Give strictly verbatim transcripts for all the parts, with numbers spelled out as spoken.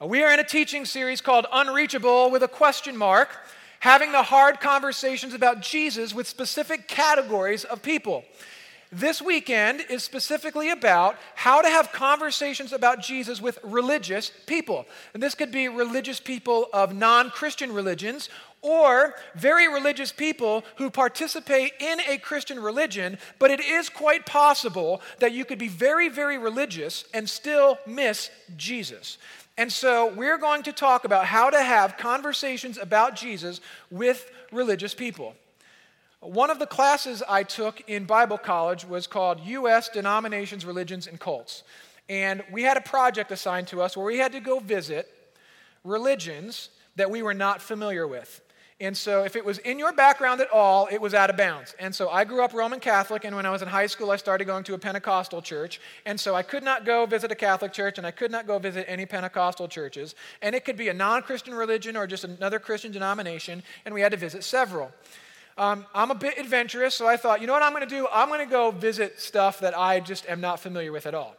We are in a teaching series called Unreachable with a question mark, having the hard conversations about Jesus with specific categories of people. This weekend is specifically about how to have conversations about Jesus with religious people. And this could be religious people of non-Christian religions or very religious people who participate in a Christian religion, but it is quite possible that you could be very, very religious and still miss Jesus. And so we're going to talk about how to have conversations about Jesus with religious people. One of the classes I took in Bible college was called U S Denominations, Religions, and Cults. And we had a project assigned to us where we had to go visit religions that we were not familiar with. And so if it was in your background at all, it was out of bounds. And so I grew up Roman Catholic, and when I was in high school, I started going to a Pentecostal church. And so I could not go visit a Catholic church, and I could not go visit any Pentecostal churches. And it could be a non-Christian religion or just another Christian denomination, and we had to visit several. Um, I'm a bit adventurous, so I thought, you know what I'm going to do? I'm going to go visit stuff that I just am not familiar with at all.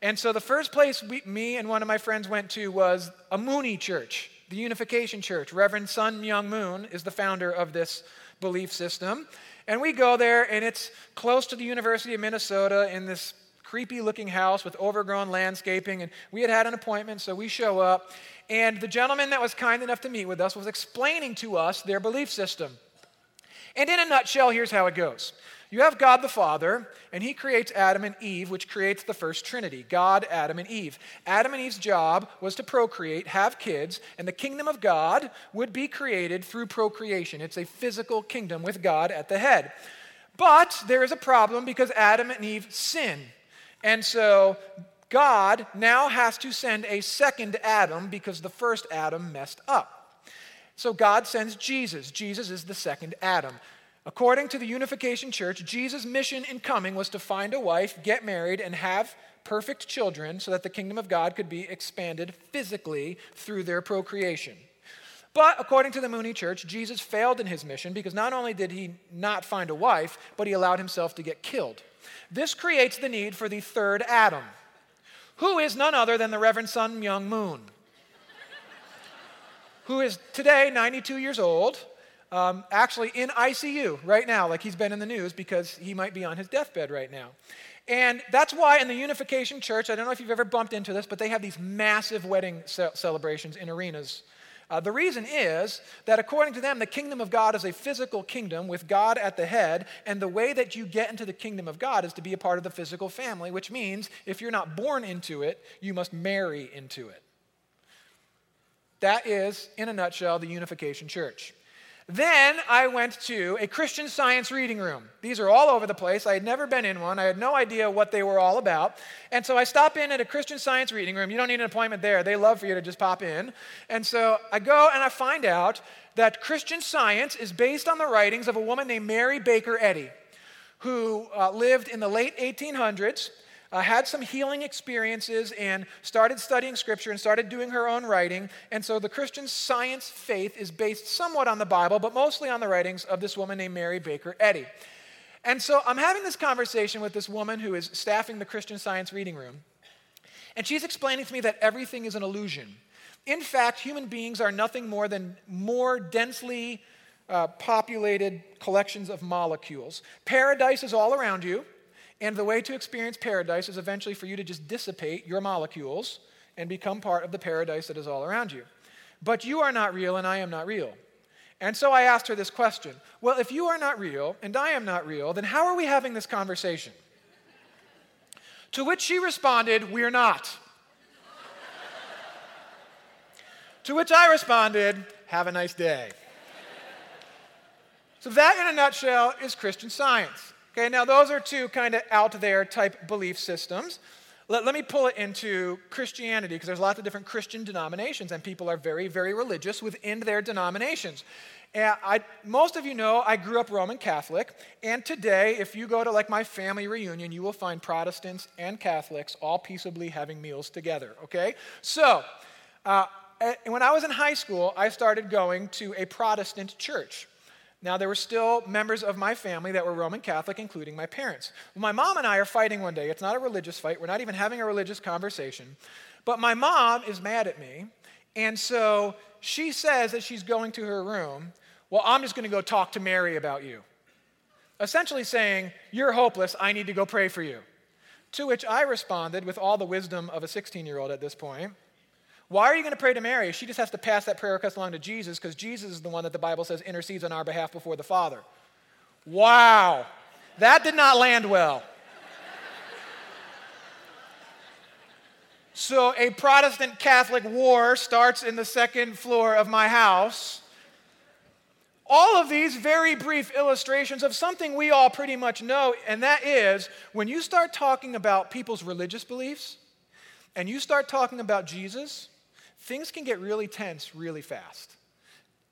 And so the first place we, me and one of my friends went to was a Mooney church, the Unification Church. Reverend Sun Myung Moon is the founder of this belief system. And we go there, and it's close to the University of Minnesota in this creepy-looking house with overgrown landscaping, and we had had an appointment, so we show up. And the gentleman that was kind enough to meet with us was explaining to us their belief system. And in a nutshell, here's how it goes. You have God the Father, and he creates Adam and Eve, which creates the first Trinity, God, Adam, and Eve. Adam and Eve's job was to procreate, have kids, and the kingdom of God would be created through procreation. It's a physical kingdom with God at the head. But there is a problem because Adam and Eve sin. And so God now has to send a second Adam because the first Adam messed up. So God sends Jesus. Jesus is the second Adam. According to the Unification Church, Jesus' mission in coming was to find a wife, get married, and have perfect children so that the kingdom of God could be expanded physically through their procreation. But according to the Mooney Church, Jesus failed in his mission because not only did he not find a wife, but he allowed himself to get killed. This creates the need for the third Adam, who is none other than the Reverend Sun Myung Moon, who is today ninety-two years old, um, actually in I C U right now, like he's been in the news because he might be on his deathbed right now. And that's why in the Unification Church, I don't know if you've ever bumped into this, but they have these massive wedding ce- celebrations in arenas. Uh, the reason is that according to them, the kingdom of God is a physical kingdom with God at the head, and the way that you get into the kingdom of God is to be a part of the physical family, which means if you're not born into it, you must marry into it. That is, in a nutshell, the Unification Church. Then I went to a Christian Science reading room. These are all over the place. I had never been in one. I had no idea what they were all about. And so I stop in at a Christian Science reading room. You don't need an appointment there. They love for you to just pop in. And so I go and I find out that Christian Science is based on the writings of a woman named Mary Baker Eddy, who uh, lived in the late eighteen hundreds. Uh, had some healing experiences and started studying Scripture and started doing her own writing. And so the Christian Science faith is based somewhat on the Bible, but mostly on the writings of this woman named Mary Baker Eddy. And so I'm having this conversation with this woman who is staffing the Christian Science reading room, and she's explaining to me that everything is an illusion. In fact, human beings are nothing more than more densely uh, populated collections of molecules. Paradise is all around you. And the way to experience paradise is eventually for you to just dissipate your molecules and become part of the paradise that is all around you. But you are not real and I am not real. And so I asked her this question. Well, if you are not real and I am not real, then how are we having this conversation? To which she responded, we're not. To which I responded, have a nice day. So that, in a nutshell, is Christian Science. Okay, now those are two kind of out there type belief systems. Let, let me pull it into Christianity because there's lots of different Christian denominations and people are very, very religious within their denominations. And I, most of you know I grew up Roman Catholic, and today if you go to like my family reunion, you will find Protestants and Catholics all peaceably having meals together, okay? So, uh, when I was in high school, I started going to a Protestant church. Now, there were still members of my family that were Roman Catholic, including my parents. My mom and I are fighting one day. It's not a religious fight. We're not even having a religious conversation. But my mom is mad at me, and so she says that she's going to her room, well, I'm just going to go talk to Mary about you. Essentially saying, you're hopeless, I need to go pray for you. To which I responded with all the wisdom of a sixteen-year-old at this point, why are you going to pray to Mary? She just has to pass that prayer request along to Jesus because Jesus is the one that the Bible says intercedes on our behalf before the Father. Wow, that did not land well. So a Protestant-Catholic war starts in the second floor of my house. All of these very brief illustrations of something we all pretty much know, and that is when you start talking about people's religious beliefs and you start talking about Jesus, things can get really tense really fast.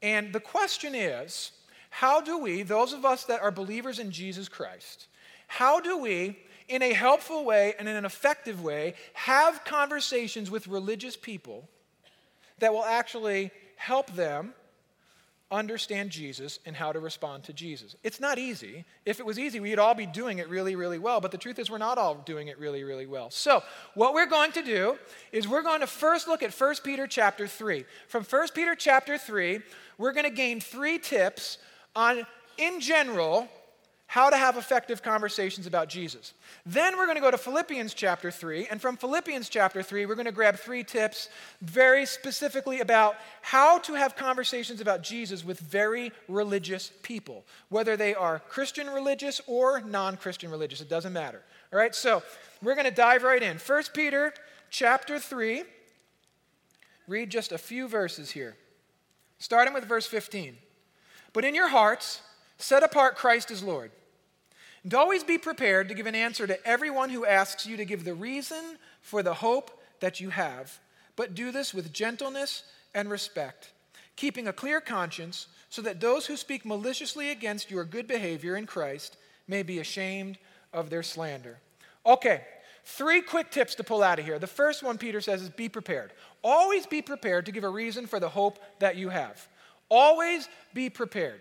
And the question is, how do we, those of us that are believers in Jesus Christ, how do we, in a helpful way and in an effective way, have conversations with religious people that will actually help them understand Jesus and how to respond to Jesus? It's not easy. If it was easy, we'd all be doing it really, really well, but the truth is we're not all doing it really, really well. So what we're going to do is we're going to first look at First Peter chapter three. From First Peter chapter three, we're going to gain three tips on, in general, how to have effective conversations about Jesus. Then we're going to go to Philippians chapter three, and from Philippians chapter three, we're going to grab three tips very specifically about how to have conversations about Jesus with very religious people, whether they are Christian religious or non-Christian religious, it doesn't matter. All right, so we're going to dive right in. First Peter chapter three, read just a few verses here, starting with verse fifteen. But in your hearts, set apart Christ as Lord. And always be prepared to give an answer to everyone who asks you to give the reason for the hope that you have, but do this with gentleness and respect, keeping a clear conscience so that those who speak maliciously against your good behavior in Christ may be ashamed of their slander. Okay, three quick tips to pull out of here. The first one, Peter says, is be prepared. Always be prepared to give a reason for the hope that you have. Always be prepared.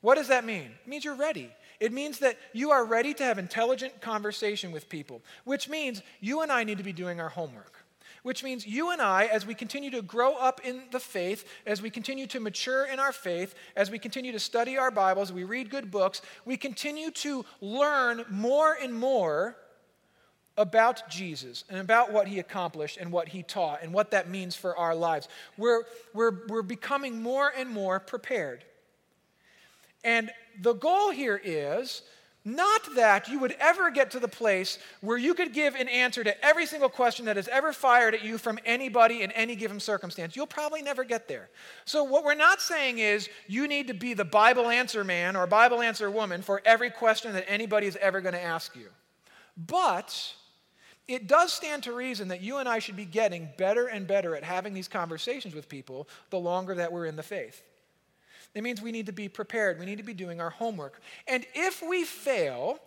What does that mean? It means you're ready. It means that you are ready to have intelligent conversation with people, which means you and I need to be doing our homework, which means you and I, as we continue to grow up in the faith, as we continue to mature in our faith, as we continue to study our Bibles, we read good books, we continue to learn more and more about Jesus and about what he accomplished and what he taught and what that means for our lives. We're, we're, we're becoming more and more prepared. And the goal here is not that you would ever get to the place where you could give an answer to every single question that is ever fired at you from anybody in any given circumstance. You'll probably never get there. So what we're not saying is you need to be the Bible answer man or Bible answer woman for every question that anybody is ever going to ask you. But it does stand to reason that you and I should be getting better and better at having these conversations with people the longer that we're in the faith. It means we need to be prepared. We need to be doing our homework. And if we fail,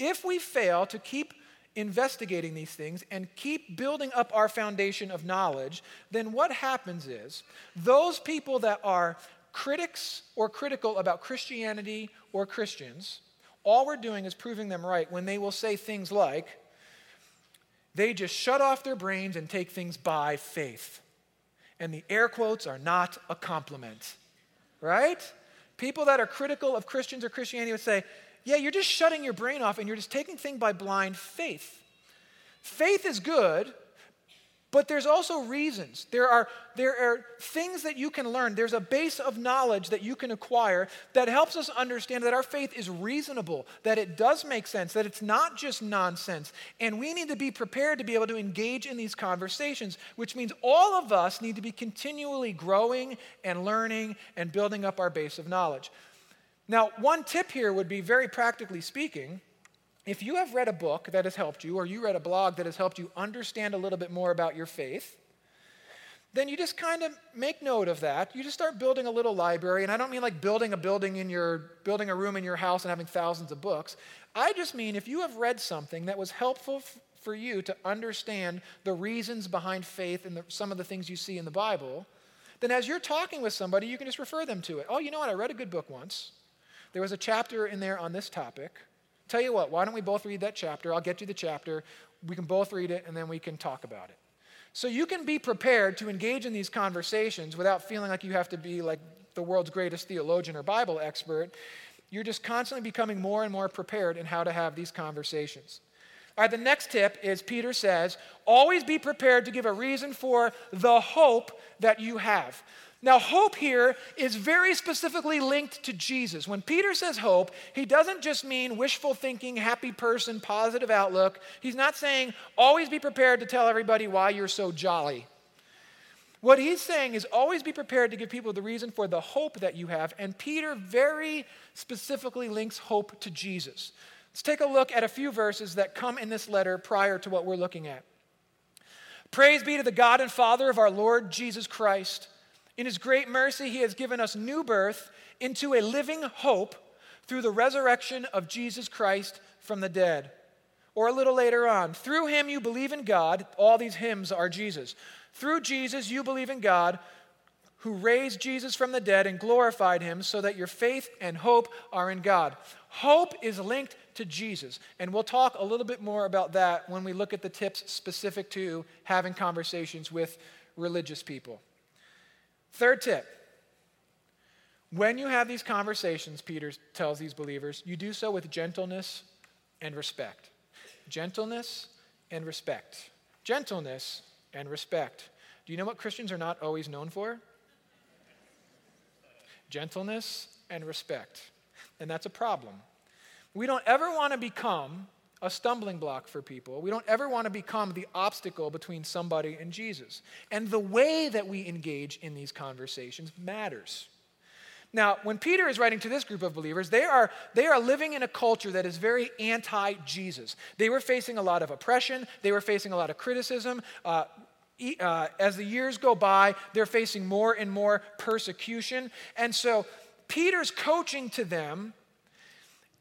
if we fail to keep investigating these things and keep building up our foundation of knowledge, then what happens is those people that are critics or critical about Christianity or Christians, all we're doing is proving them right when they will say things like, they just shut off their brains and take things by faith. And the air quotes are not a compliment. Right? People that are critical of Christians or Christianity would say, yeah, you're just shutting your brain off and you're just taking things by blind faith. Faith is good, but there's also reasons. There are, there are things that you can learn. There's a base of knowledge that you can acquire that helps us understand that our faith is reasonable, that it does make sense, that it's not just nonsense. And we need to be prepared to be able to engage in these conversations, which means all of us need to be continually growing and learning and building up our base of knowledge. Now, one tip here would be, very practically speaking, if you have read a book that has helped you, or you read a blog that has helped you understand a little bit more about your faith, then you just kind of make note of that. You just start building a little library, and I don't mean like building a building in your, building a room in your house and having thousands of books. I just mean if you have read something that was helpful f- for you to understand the reasons behind faith and the, some of the things you see in the Bible, then as you're talking with somebody, you can just refer them to it. Oh, you know what? I read a good book once. There was a chapter in there on this topic. Tell you what, why don't we both read that chapter? I'll get you the chapter. We can both read it, and then we can talk about it. So you can be prepared to engage in these conversations without feeling like you have to be like the world's greatest theologian or Bible expert. You're just constantly becoming more and more prepared in how to have these conversations. All right, the next tip is Peter says, always be prepared to give a reason for the hope that you have. Now, hope here is very specifically linked to Jesus. When Peter says hope, he doesn't just mean wishful thinking, happy person, positive outlook. He's not saying always be prepared to tell everybody why you're so jolly. What he's saying is always be prepared to give people the reason for the hope that you have. And Peter very specifically links hope to Jesus. Let's take a look at a few verses that come in this letter prior to what we're looking at. Praise be to the God and Father of our Lord Jesus Christ. In his great mercy, he has given us new birth into a living hope through the resurrection of Jesus Christ from the dead. Or a little later on, through him you believe in God. All these hymns are Jesus. Through Jesus you believe in God, who raised Jesus from the dead and glorified him, so that your faith and hope are in God. Hope is linked to Jesus. And we'll talk a little bit more about that when we look at the tips specific to having conversations with religious people. Third tip, when you have these conversations, Peter tells these believers, you do so with gentleness and respect. Gentleness and respect. Gentleness and respect. Do you know what Christians are not always known for? Gentleness and respect. And that's a problem. We don't ever want to become a stumbling block for people. We don't ever want to become the obstacle between somebody and Jesus. And the way that we engage in these conversations matters. Now, when Peter is writing to this group of believers, they are, they are living in a culture that is very anti-Jesus. They were facing a lot of oppression. They were facing a lot of criticism. Uh, uh, as the years go by, they're facing more and more persecution. And so Peter's coaching to them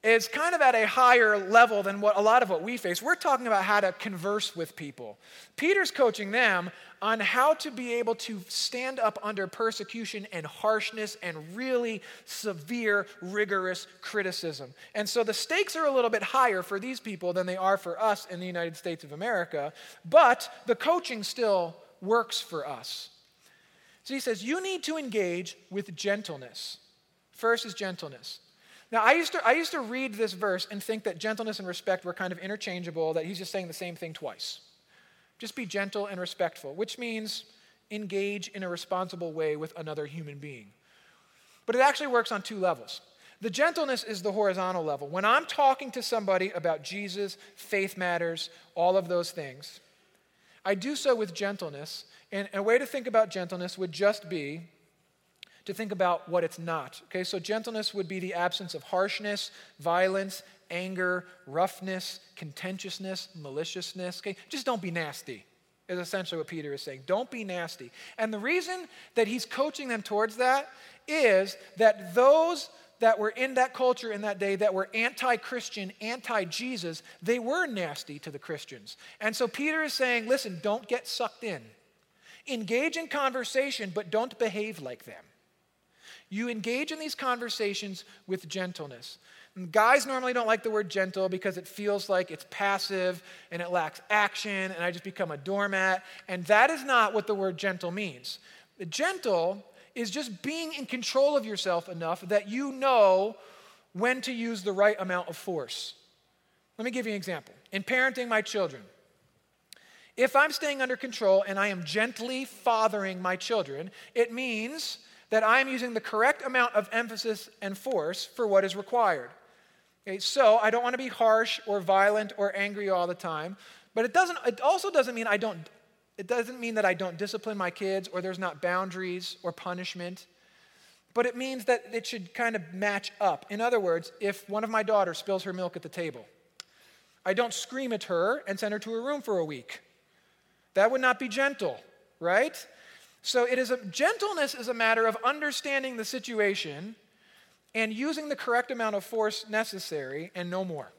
is kind of at a higher level than what a lot of what we face. We're talking about how to converse with people. Peter's coaching them on how to be able to stand up under persecution and harshness and really severe, rigorous criticism. And so the stakes are a little bit higher for these people than they are for us in the United States of America, but the coaching still works for us. So he says, you need to engage with gentleness. First is gentleness. Now, I used to I used to read this verse and think that gentleness and respect were kind of interchangeable, that he's just saying the same thing twice. Just be gentle and respectful, which means engage in a responsible way with another human being. But it actually works on two levels. The gentleness is the horizontal level. When I'm talking to somebody about Jesus, faith matters, all of those things, I do so with gentleness. And a way to think about gentleness would just be to think about what it's not. Okay, so gentleness would be the absence of harshness, violence, anger, roughness, contentiousness, maliciousness. Okay, just don't be nasty is essentially what Peter is saying. Don't be nasty. And the reason that he's coaching them towards that is that those that were in that culture in that day that were anti-Christian, anti-Jesus, they were nasty to the Christians. And so Peter is saying, listen, don't get sucked in. Engage in conversation, but don't behave like them. You engage in these conversations with gentleness. And guys normally don't like the word gentle because it feels like it's passive and it lacks action and I just become a doormat. And that is not what the word gentle means. The gentle is just being in control of yourself enough that you know when to use the right amount of force. Let me give you an example. In parenting my children, if I'm staying under control and I am gently fathering my children, it means that I am using the correct amount of emphasis and force for what is required. Okay, so I don't want to be harsh or violent or angry all the time, but it doesn't. It also doesn't mean I don't. It doesn't mean that I don't discipline my kids or there's not boundaries or punishment, but it means that it should kind of match up. In other words, if one of my daughters spills her milk at the table, I don't scream at her and send her to her room for a week. That would not be gentle, right? So it is a, gentleness is a matter of understanding the situation and using the correct amount of force necessary and no more.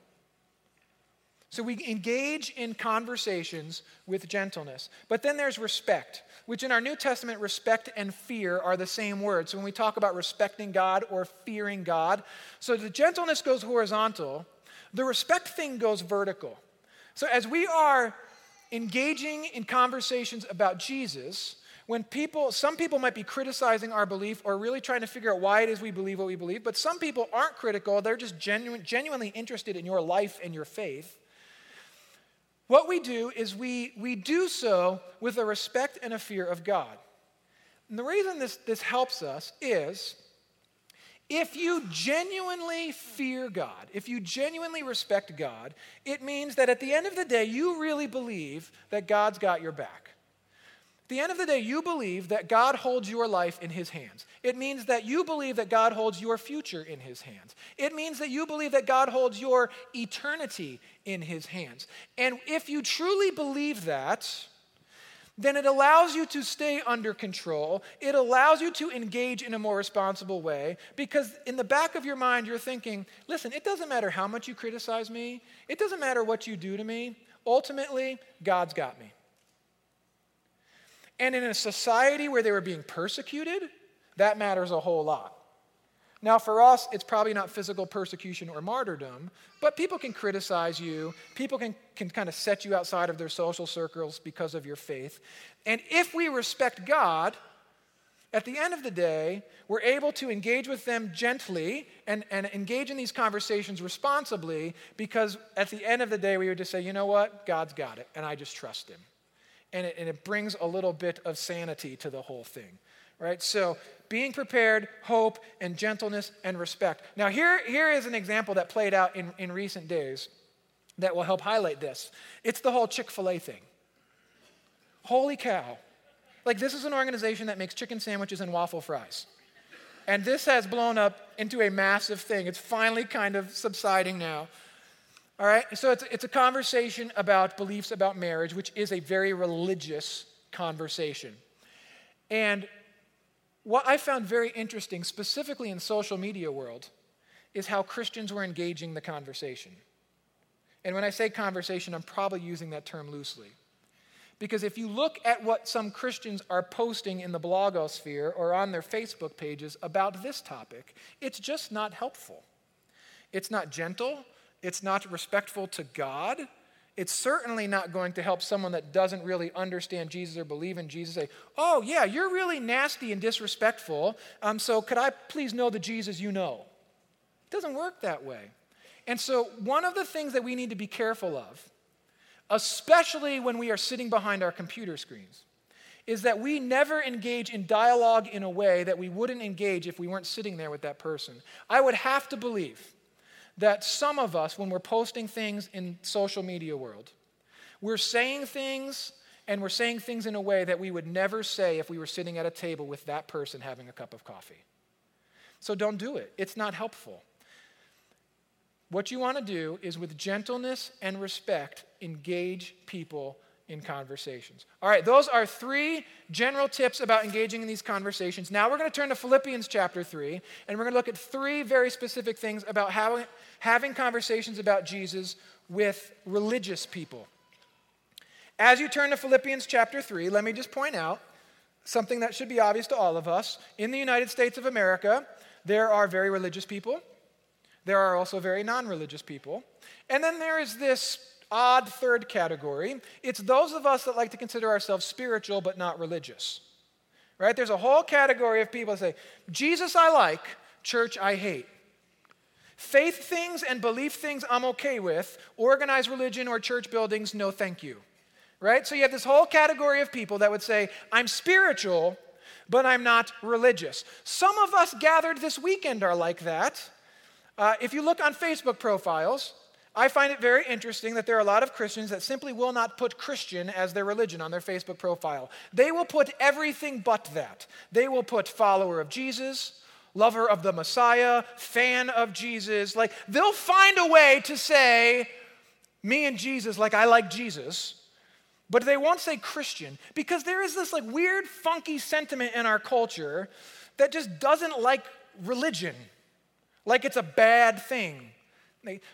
So we engage in conversations with gentleness. But then there's respect, which in our New Testament, respect and fear are the same words. So when we talk about respecting God or fearing God, so the gentleness goes horizontal, the respect thing goes vertical. So as we are engaging in conversations about Jesus when people, some people might be criticizing our belief or really trying to figure out why it is we believe what we believe, but some people aren't critical, they're just genuine, genuinely interested in your life and your faith. What we do is we, we do so with a respect and a fear of God. And the reason this, this helps us is if you genuinely fear God, if you genuinely respect God, it means that at the end of the day, you really believe that God's got your back. At the end of the day, you believe that God holds your life in his hands. It means that you believe that God holds your future in his hands. It means that you believe that God holds your eternity in his hands. And if you truly believe that, then it allows you to stay under control. It allows you to engage in a more responsible way because in the back of your mind, you're thinking, listen, it doesn't matter how much you criticize me. It doesn't matter what you do to me. Ultimately, God's got me. And in a society where they were being persecuted, that matters a whole lot. Now, for us, it's probably not physical persecution or martyrdom, but people can criticize you. People can, can kind of set you outside of their social circles because of your faith. And if we respect God, at the end of the day, we're able to engage with them gently and, and engage in these conversations responsibly because at the end of the day, we would just say, you know what? God's got it, and I just trust him. And it, and it brings a little bit of sanity to the whole thing. Right? So being prepared, hope, and gentleness, and respect. Now here, here is an example that played out in, in recent days that will help highlight this. It's the whole Chick-fil-A thing. Holy cow. Like this is an organization that makes chicken sandwiches and waffle fries. And this has blown up into a massive thing. It's finally kind of subsiding now. All right? So it's, it's a conversation about beliefs about marriage, which is a very religious conversation. And what I found very interesting, specifically in social media world, is how Christians were engaging the conversation. And when I say conversation, I'm probably using that term loosely. Because if you look at what some Christians are posting in the blogosphere or on their Facebook pages about this topic, it's just not helpful. It's not gentle. It's not respectful to God. It's certainly not going to help someone that doesn't really understand Jesus or believe in Jesus say, oh, yeah, you're really nasty and disrespectful, um, so could I please know the Jesus you know? It doesn't work that way. And so one of the things that we need to be careful of, especially when we are sitting behind our computer screens, is that we never engage in dialogue in a way that we wouldn't engage if we weren't sitting there with that person. I would have to believe that some of us, when we're posting things in social media world, we're saying things, and we're saying things in a way that we would never say if we were sitting at a table with that person having a cup of coffee. So don't do it. It's not helpful. What you want to do is, with gentleness and respect, engage people in conversations. All right, those are three general tips about engaging in these conversations. Now we're going to turn to Philippians chapter three, and we're going to look at three very specific things about how having conversations about Jesus with religious people. As you turn to Philippians chapter three, let me just point out something that should be obvious to all of us. In the United States of America, there are very religious people. There are also very non-religious people. And then there is this odd third category. It's those of us that like to consider ourselves spiritual but not religious, right? There's a whole category of people that say, Jesus I like, church I hate. Faith things and belief things I'm okay with. Organized religion or church buildings, no thank you, right? So you have this whole category of people that would say, I'm spiritual, but I'm not religious. Some of us gathered this weekend are like that. Uh, if you look on Facebook profiles, I find it very interesting that there are a lot of Christians that simply will not put Christian as their religion on their Facebook profile. They will put everything but that. They will put follower of Jesus, lover of the Messiah, fan of Jesus. Like, they'll find a way to say, me and Jesus, like I like Jesus, but they won't say Christian because there is this like weird, funky sentiment in our culture that just doesn't like religion, like it's a bad thing.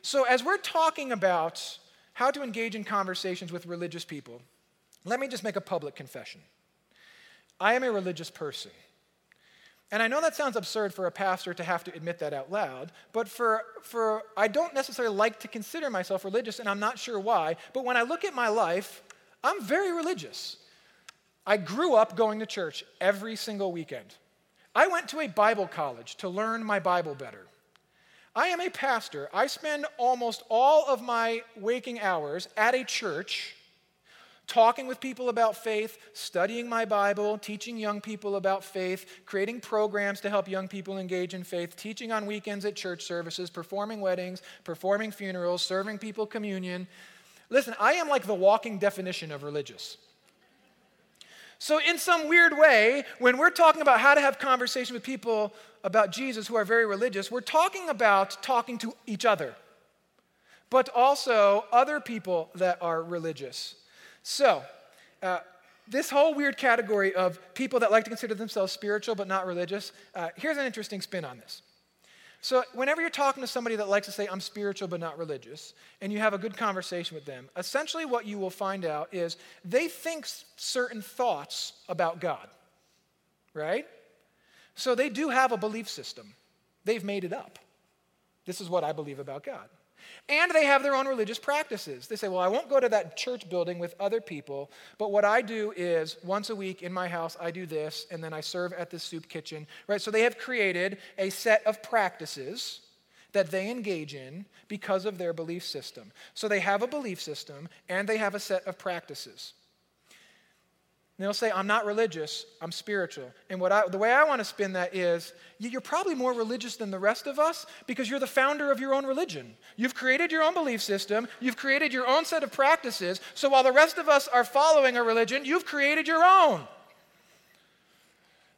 So as we're talking about how to engage in conversations with religious people, let me just make a public confession. I am a religious person. And I know that sounds absurd for a pastor to have to admit that out loud, but for, for I don't necessarily like to consider myself religious, and I'm not sure why, but when I look at my life, I'm very religious. I grew up going to church every single weekend. I went to a Bible college to learn my Bible better. I am a pastor. I spend almost all of my waking hours at a church talking with people about faith, studying my Bible, teaching young people about faith, creating programs to help young people engage in faith, teaching on weekends at church services, performing weddings, performing funerals, serving people communion. Listen, I am like the walking definition of religious. So in some weird way, when we're talking about how to have conversation with people about Jesus who are very religious, we're talking about talking to each other, but also other people that are religious. So uh, this whole weird category of people that like to consider themselves spiritual but not religious, uh, here's an interesting spin on this. So whenever you're talking to somebody that likes to say, I'm spiritual but not religious, and you have a good conversation with them, essentially what you will find out is they think certain thoughts about God, right? So they do have a belief system. They've made it up. This is what I believe about God. And they have their own religious practices. They say, well, I won't go to that church building with other people, but what I do is once a week in my house, I do this, and then I serve at this soup kitchen, right? So they have created a set of practices that they engage in because of their belief system. So they have a belief system, and they have a set of practices. And they'll say, I'm not religious, I'm spiritual. And what I, the way I want to spin that is, you're probably more religious than the rest of us because you're the founder of your own religion. You've created your own belief system. You've created your own set of practices. So while the rest of us are following a religion, you've created your own.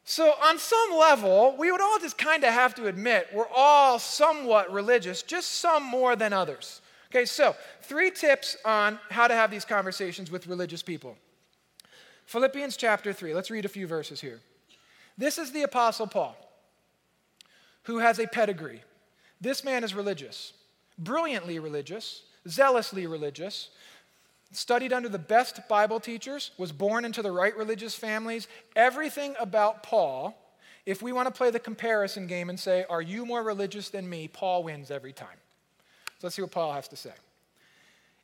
So on some level, we would all just kind of have to admit we're all somewhat religious, just some more than others. Okay, so three tips on how to have these conversations with religious people. Philippians chapter three, let's read a few verses here. This is the Apostle Paul, who has a pedigree. This man is religious, brilliantly religious, zealously religious, studied under the best Bible teachers, was born into the right religious families. Everything about Paul, if we want to play the comparison game and say, are you more religious than me? Paul wins every time. So let's see what Paul has to say.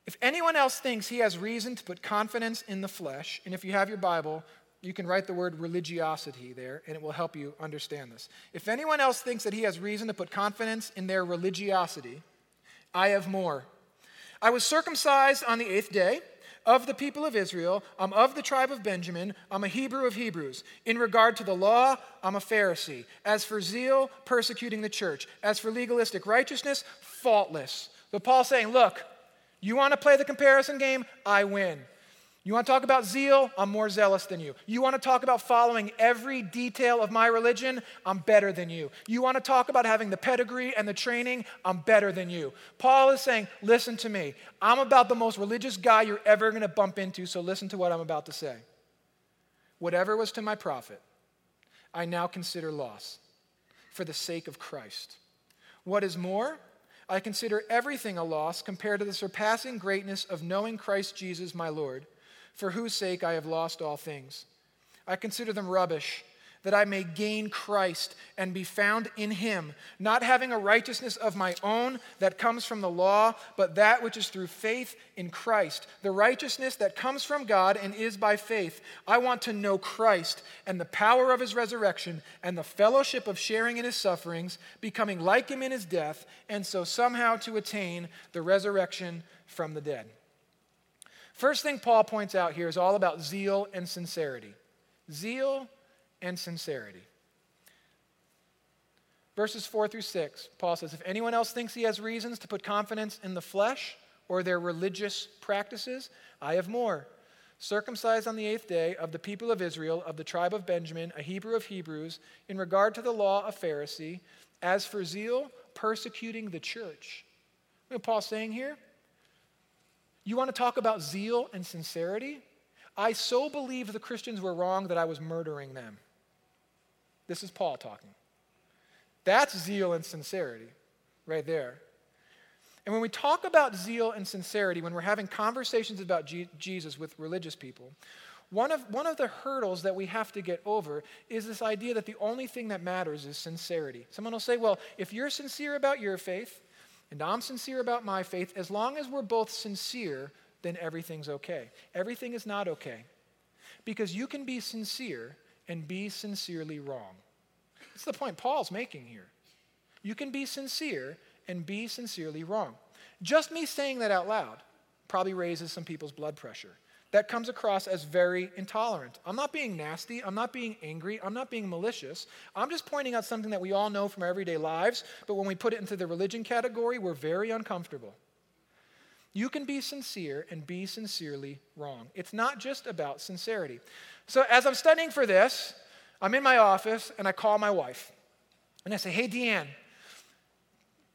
If anyone else thinks he has reason to put confidence in the flesh, and if you have your Bible, you can write the word religiosity there, and it will help you understand this. If anyone else thinks that he has reason to put confidence in their religiosity, I have more. I was circumcised on the eighth day of the people of Israel. I'm of the tribe of Benjamin. I'm a Hebrew of Hebrews. In regard to the law, I'm a Pharisee. As for zeal, persecuting the church. As for legalistic righteousness, faultless. So Paul's saying, look, you want to play the comparison game? I win. You want to talk about zeal? I'm more zealous than you. You want to talk about following every detail of my religion? I'm better than you. You want to talk about having the pedigree and the training? I'm better than you. Paul is saying, listen to me. I'm about the most religious guy you're ever going to bump into, so listen to what I'm about to say. Whatever was to my profit, I now consider loss for the sake of Christ. What is more, I consider everything a loss compared to the surpassing greatness of knowing Christ Jesus my Lord, for whose sake I have lost all things. I consider them rubbish, that I may gain Christ and be found in him, not having a righteousness of my own that comes from the law, but that which is through faith in Christ, the righteousness that comes from God and is by faith. I want to know Christ and the power of his resurrection and the fellowship of sharing in his sufferings, becoming like him in his death, and so somehow to attain the resurrection from the dead. First thing Paul points out here is all about zeal and sincerity. Zeal and sincerity. Verses four through six, Paul says, if anyone else thinks he has reasons to put confidence in the flesh or their religious practices, I have more. Circumcised on the eighth day of the people of Israel, of the tribe of Benjamin, a Hebrew of Hebrews, in regard to the law, a Pharisee, as for zeal, persecuting the church. You know what Paul's saying here? You want to talk about zeal and sincerity? I so believed the Christians were wrong that I was murdering them. This is Paul talking. That's zeal and sincerity right there. And when we talk about zeal and sincerity, when we're having conversations about G- Jesus with religious people, one of, one of the hurdles that we have to get over is this idea that the only thing that matters is sincerity. Someone will say, well, if you're sincere about your faith and I'm sincere about my faith, as long as we're both sincere, then everything's okay. Everything is not okay. Because you can be sincere and be sincerely wrong. That's the point Paul's making here. You can be sincere and be sincerely wrong. Just me saying that out loud probably raises some people's blood pressure. That comes across as very intolerant. I'm not being nasty. I'm not being angry. I'm not being malicious. I'm just pointing out something that we all know from our everyday lives, but when we put it into the religion category, we're very uncomfortable. You can be sincere and be sincerely wrong. It's not just about sincerity. So as I'm studying for this, I'm in my office and I call my wife. And I say, hey, Deanne,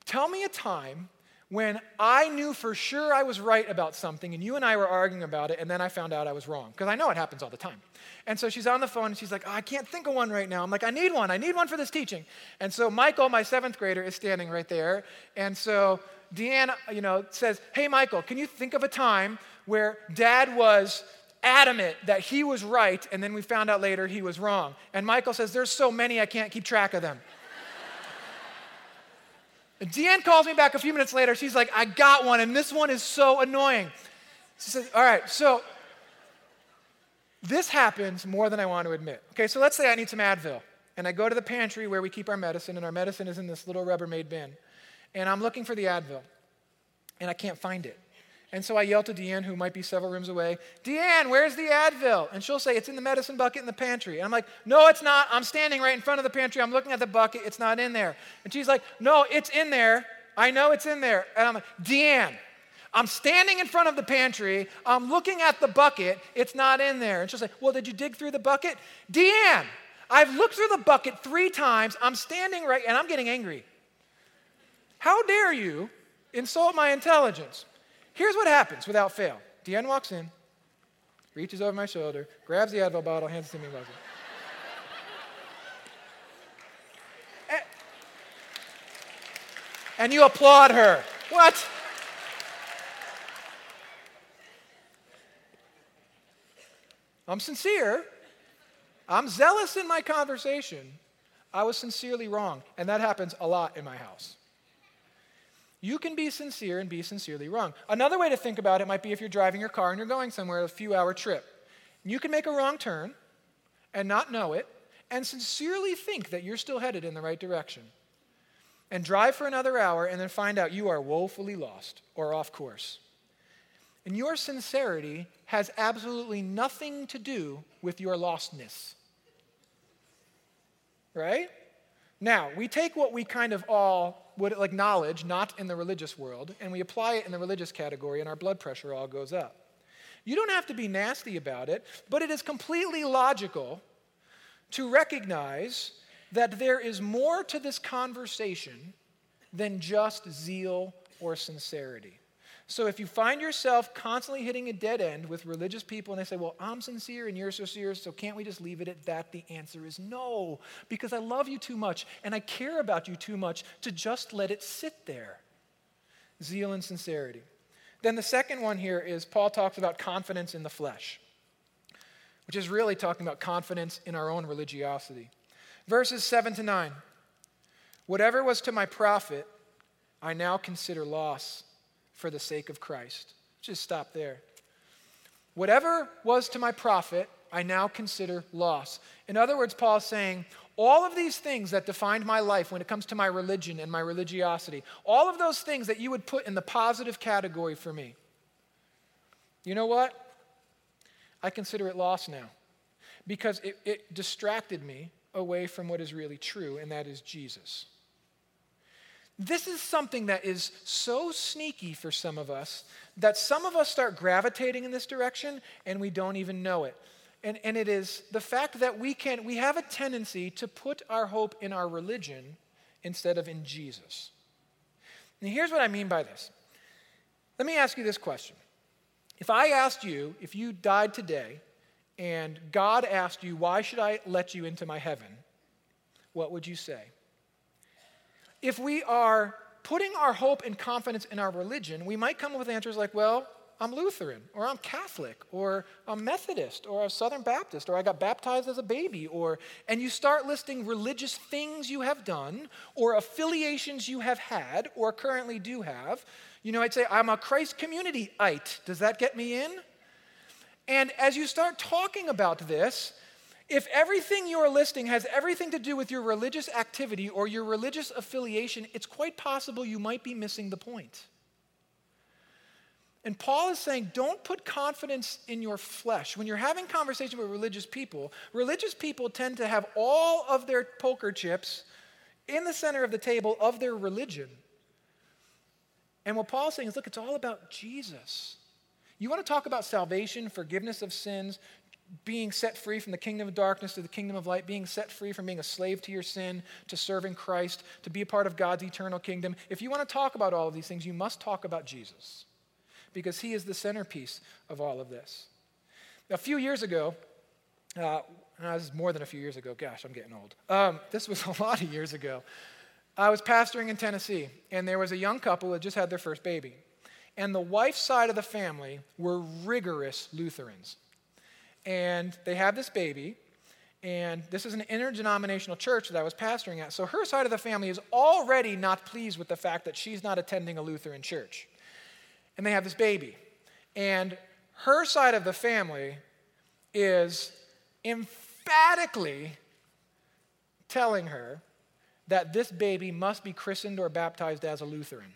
tell me a time when I knew for sure I was right about something and you and I were arguing about it and then I found out I was wrong. Because I know it happens all the time. And so she's on the phone and she's like, oh, I can't think of one right now. I'm like, I need one. I need one for this teaching. And so Michael, my seventh grader, is standing right there. And so Deanne, you know, says, hey, Michael, can you think of a time where Dad was adamant that he was right and then we found out later he was wrong? And Michael says, there's so many I can't keep track of them. Deanne calls me back a few minutes later. She's like, I got one, and this one is so annoying. She says, all right, so this happens more than I want to admit. Okay, so let's say I need some Advil, and I go to the pantry where we keep our medicine, and our medicine is in this little Rubbermaid bin, and I'm looking for the Advil, and I can't find it. And so I yell to Deanne, who might be several rooms away, Deanne, where's the Advil? And she'll say, it's in the medicine bucket in the pantry. And I'm like, no, it's not. I'm standing right in front of the pantry. I'm looking at the bucket. It's not in there. And she's like, no, it's in there. I know it's in there. And I'm like, Deanne, I'm standing in front of the pantry. I'm looking at the bucket. It's not in there. And she'll say, well, did you dig through the bucket? Deanne, I've looked through the bucket three times. I'm standing right, and I'm getting angry. How dare you insult my intelligence? Here's what happens without fail. Deanne walks in, reaches over my shoulder, grabs the Advil bottle, hands it to me, and walks in. And you applaud her. What? I'm sincere. I'm zealous in my conversation. I was sincerely wrong, and that happens a lot in my house. You can be sincere and be sincerely wrong. Another way to think about it might be if you're driving your car and you're going somewhere, a few-hour trip. You can make a wrong turn and not know it and sincerely think that you're still headed in the right direction and drive for another hour and then find out you are woefully lost or off course. And your sincerity has absolutely nothing to do with your lostness. Right? Now, we take what we kind of all would acknowledge not in the religious world, and we apply it in the religious category, and our blood pressure all goes up. You don't have to be nasty about it, but it is completely logical to recognize that there is more to this conversation than just zeal or sincerity. So if you find yourself constantly hitting a dead end with religious people and they say, well, I'm sincere and you're sincere, so can't we just leave it at that? The answer is no, because I love you too much and I care about you too much to just let it sit there. Zeal and sincerity. Then the second one here is Paul talks about confidence in the flesh, which is really talking about confidence in our own religiosity. Verses seven to nine, whatever was to my profit, I now consider loss for the sake of Christ. Just stop there. Whatever was to my profit, I now consider loss. In other words, Paul's saying, all of these things that defined my life when it comes to my religion and my religiosity, all of those things that you would put in the positive category for me, you know what? I consider it loss now because it, it distracted me away from what is really true, and that is Jesus. This is something that is so sneaky for some of us that some of us start gravitating in this direction and we don't even know it. And, and it is the fact that we can, we have a tendency to put our hope in our religion instead of in Jesus. And here's what I mean by this. Let me ask you this question. If I asked you, if you died today and God asked you, why should I let you into my heaven? What would you say? If we are putting our hope and confidence in our religion, we might come up with answers like, well, I'm Lutheran, or I'm Catholic, or I'm Methodist, or I'm Southern Baptist, or I got baptized as a baby, or, and you start listing religious things you have done, or affiliations you have had, or currently do have. You know, I'd say, I'm a Christ community-ite. Does that get me in? And as you start talking about this, if everything you're listing has everything to do with your religious activity or your religious affiliation, it's quite possible you might be missing the point. And Paul is saying, don't put confidence in your flesh. When you're having conversations with religious people, religious people tend to have all of their poker chips in the center of the table of their religion. And what Paul's saying is, look, it's all about Jesus. You want to talk about salvation, forgiveness of sins, being set free from the kingdom of darkness to the kingdom of light, being set free from being a slave to your sin, to serving Christ, to be a part of God's eternal kingdom. If you want to talk about all of these things, you must talk about Jesus, because he is the centerpiece of all of this. A few years ago, uh, no, this is more than a few years ago. Gosh, I'm getting old. Um, this was a lot of years ago. I was pastoring in Tennessee, and there was a young couple that just had their first baby. And the wife's side of the family were rigorous Lutherans. And they had this baby, and this is an interdenominational church that I was pastoring at. So her side of the family is already not pleased with the fact that she's not attending a Lutheran church. And they have this baby. And her side of the family is emphatically telling her that this baby must be christened or baptized as a Lutheran.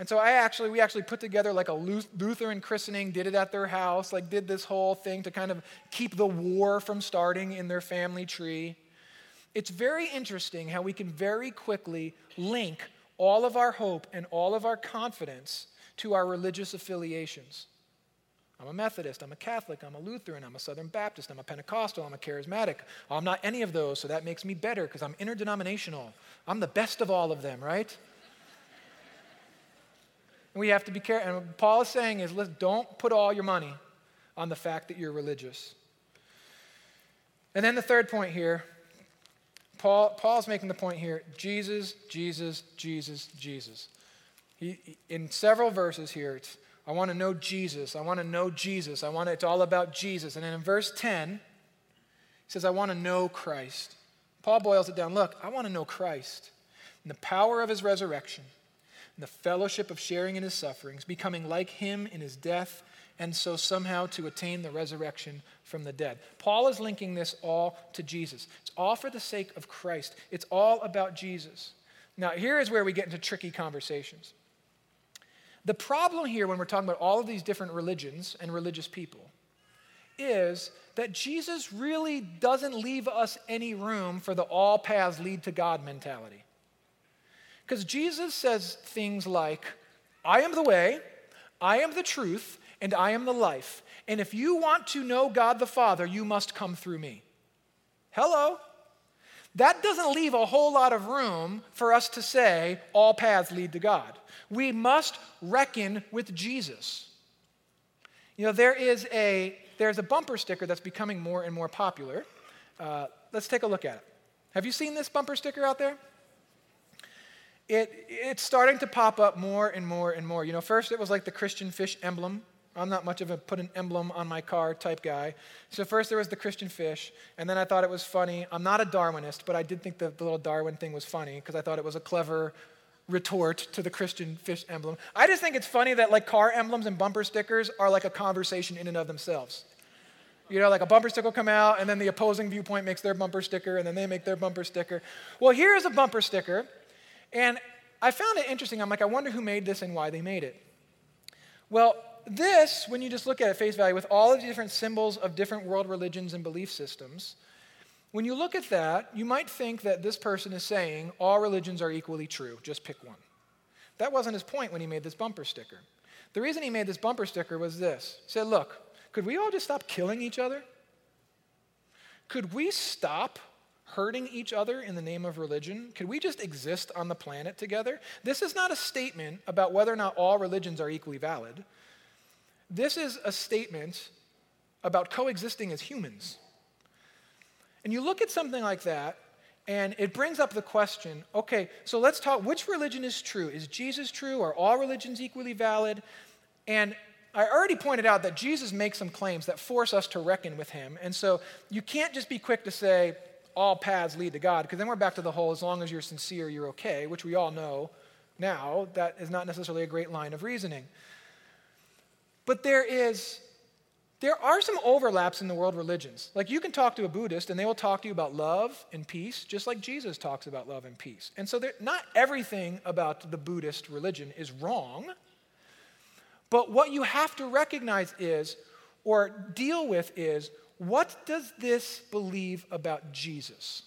And so I actually, we actually put together like a Lutheran christening, did it at their house, like did this whole thing to kind of keep the war from starting in their family tree. It's very interesting how we can very quickly link all of our hope and all of our confidence to our religious affiliations. I'm a Methodist, I'm a Catholic, I'm a Lutheran, I'm a Southern Baptist, I'm a Pentecostal, I'm a Charismatic. I'm not any of those, so that makes me better because I'm interdenominational. I'm the best of all of them, right? And we have to be careful. And what Paul is saying is, listen, don't put all your money on the fact that you're religious. And then the third point here, Paul Paul's making the point here, Jesus, Jesus, Jesus, Jesus. He, in several verses here, it's, I want to know Jesus. I want to know Jesus. I want to, it's all about Jesus. And then in verse ten, he says, I want to know Christ. Paul boils it down. Look, I want to know Christ and the power of his resurrection, and the fellowship of sharing in his sufferings, becoming like him in his death, and so somehow to attain the resurrection from the dead. Paul is linking this all to Jesus. It's all for the sake of Christ. It's all about Jesus. Now, here is where we get into tricky conversations. The problem here when we're talking about all of these different religions and religious people is that Jesus really doesn't leave us any room for the all paths lead to God mentality. Because Jesus says things like, I am the way, I am the truth, and I am the life. And if you want to know God the Father, you must come through me. Hello? That doesn't leave a whole lot of room for us to say all paths lead to God. We must reckon with Jesus. You know, there is a there's a bumper sticker that's becoming more and more popular. Uh, let's take a look at it. Have you seen this bumper sticker out there? It it's starting to pop up more and more and more. You know, first it was like the Christian fish emblem. I'm not much of a put an emblem on my car type guy. So first there was the Christian fish, and then I thought it was funny. I'm not a Darwinist, but I did think the, the little Darwin thing was funny because I thought it was a clever retort to the Christian fish emblem. I just think it's funny that like car emblems and bumper stickers are like a conversation in and of themselves. You know, like a bumper sticker will come out, and then the opposing viewpoint makes their bumper sticker, and then they make their bumper sticker. Well, here's a bumper sticker, and I found it interesting. I'm like, I wonder who made this and why they made it. Well, this, when you just look at it face value, with all of the different symbols of different world religions and belief systems, when you look at that, you might think that this person is saying all religions are equally true, just pick one. That wasn't his point when he made this bumper sticker. The reason he made this bumper sticker was this. He said, look, could we all just stop killing each other? Could we stop hurting each other in the name of religion? Could we just exist on the planet together? This is not a statement about whether or not all religions are equally valid. This is a statement about coexisting as humans. And you look at something like that, and it brings up the question, okay, so let's talk, which religion is true? Is Jesus true? Are all religions equally valid? And I already pointed out that Jesus makes some claims that force us to reckon with him. And so you can't just be quick to say all paths lead to God, because then we're back to the whole, as long as you're sincere, you're okay, which we all know Now, that is not necessarily a great line of reasoning. But there is, there are some overlaps in the world religions. Like, you can talk to a Buddhist, and they will talk to you about love and peace, just like Jesus talks about love and peace. And so there, not everything about the Buddhist religion is wrong, but what you have to recognize is, or deal with is, what does this believe about Jesus?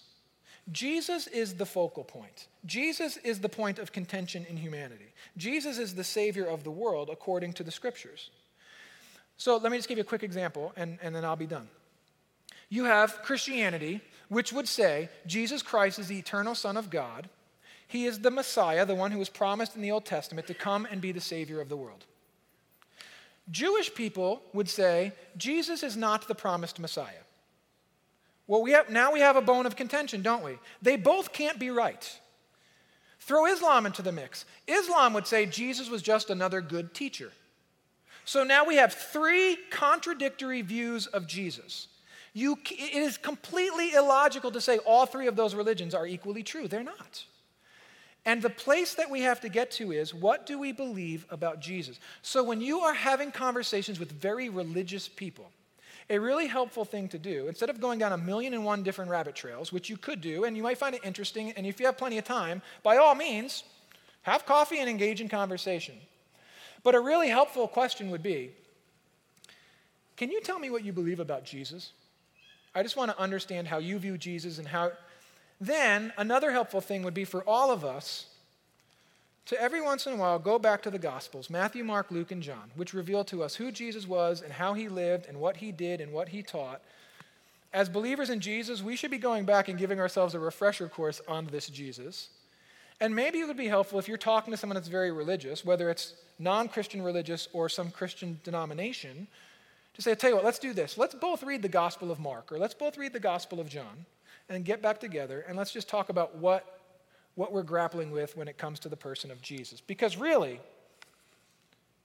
Jesus is the focal point. Jesus is the point of contention in humanity. Jesus is the Savior of the world according to the Scriptures. So let me just give you a quick example, and, and then I'll be done. You have Christianity, which would say Jesus Christ is the eternal Son of God. He is the Messiah, the one who was promised in the Old Testament to come and be the Savior of the world. Jewish people would say Jesus is not the promised Messiah. Well, we have, now we have a bone of contention, don't we? They both can't be right. Throw Islam into the mix. Islam would say Jesus was just another good teacher. So now we have three contradictory views of Jesus. You, it is completely illogical to say all three of those religions are equally true. They're not. And the place that we have to get to is, what do we believe about Jesus? So when you are having conversations with very religious people, a really helpful thing to do, instead of going down a million and one different rabbit trails, which you could do, and you might find it interesting, and if you have plenty of time, by all means, have coffee and engage in conversation. But a really helpful question would be, can you tell me what you believe about Jesus? I just want to understand how you view Jesus and how... Then, another helpful thing would be for all of us to every once in a while go back to the Gospels, Matthew, Mark, Luke, and John, which reveal to us who Jesus was and how he lived and what he did and what he taught. As believers in Jesus, we should be going back and giving ourselves a refresher course on this Jesus. And maybe it would be helpful if you're talking to someone that's very religious, whether it's non-Christian religious or some Christian denomination, to say, I'll tell you what, let's do this. Let's both read the Gospel of Mark, or let's both read the Gospel of John, and get back together, and let's just talk about what, what we're grappling with when it comes to the person of Jesus. Because really,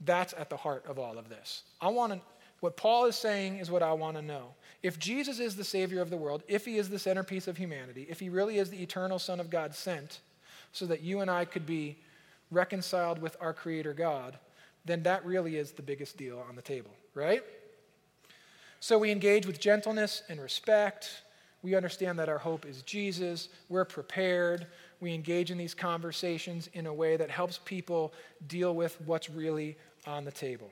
that's at the heart of all of this. I want to, what Paul is saying is what I want to know. If Jesus is the Savior of the world, if he is the centerpiece of humanity, if he really is the eternal Son of God sent so that you and I could be reconciled with our Creator God, then that really is the biggest deal on the table, right? So we engage with gentleness and respect. We understand that our hope is Jesus. We're prepared. We engage in these conversations in a way that helps people deal with what's really on the table.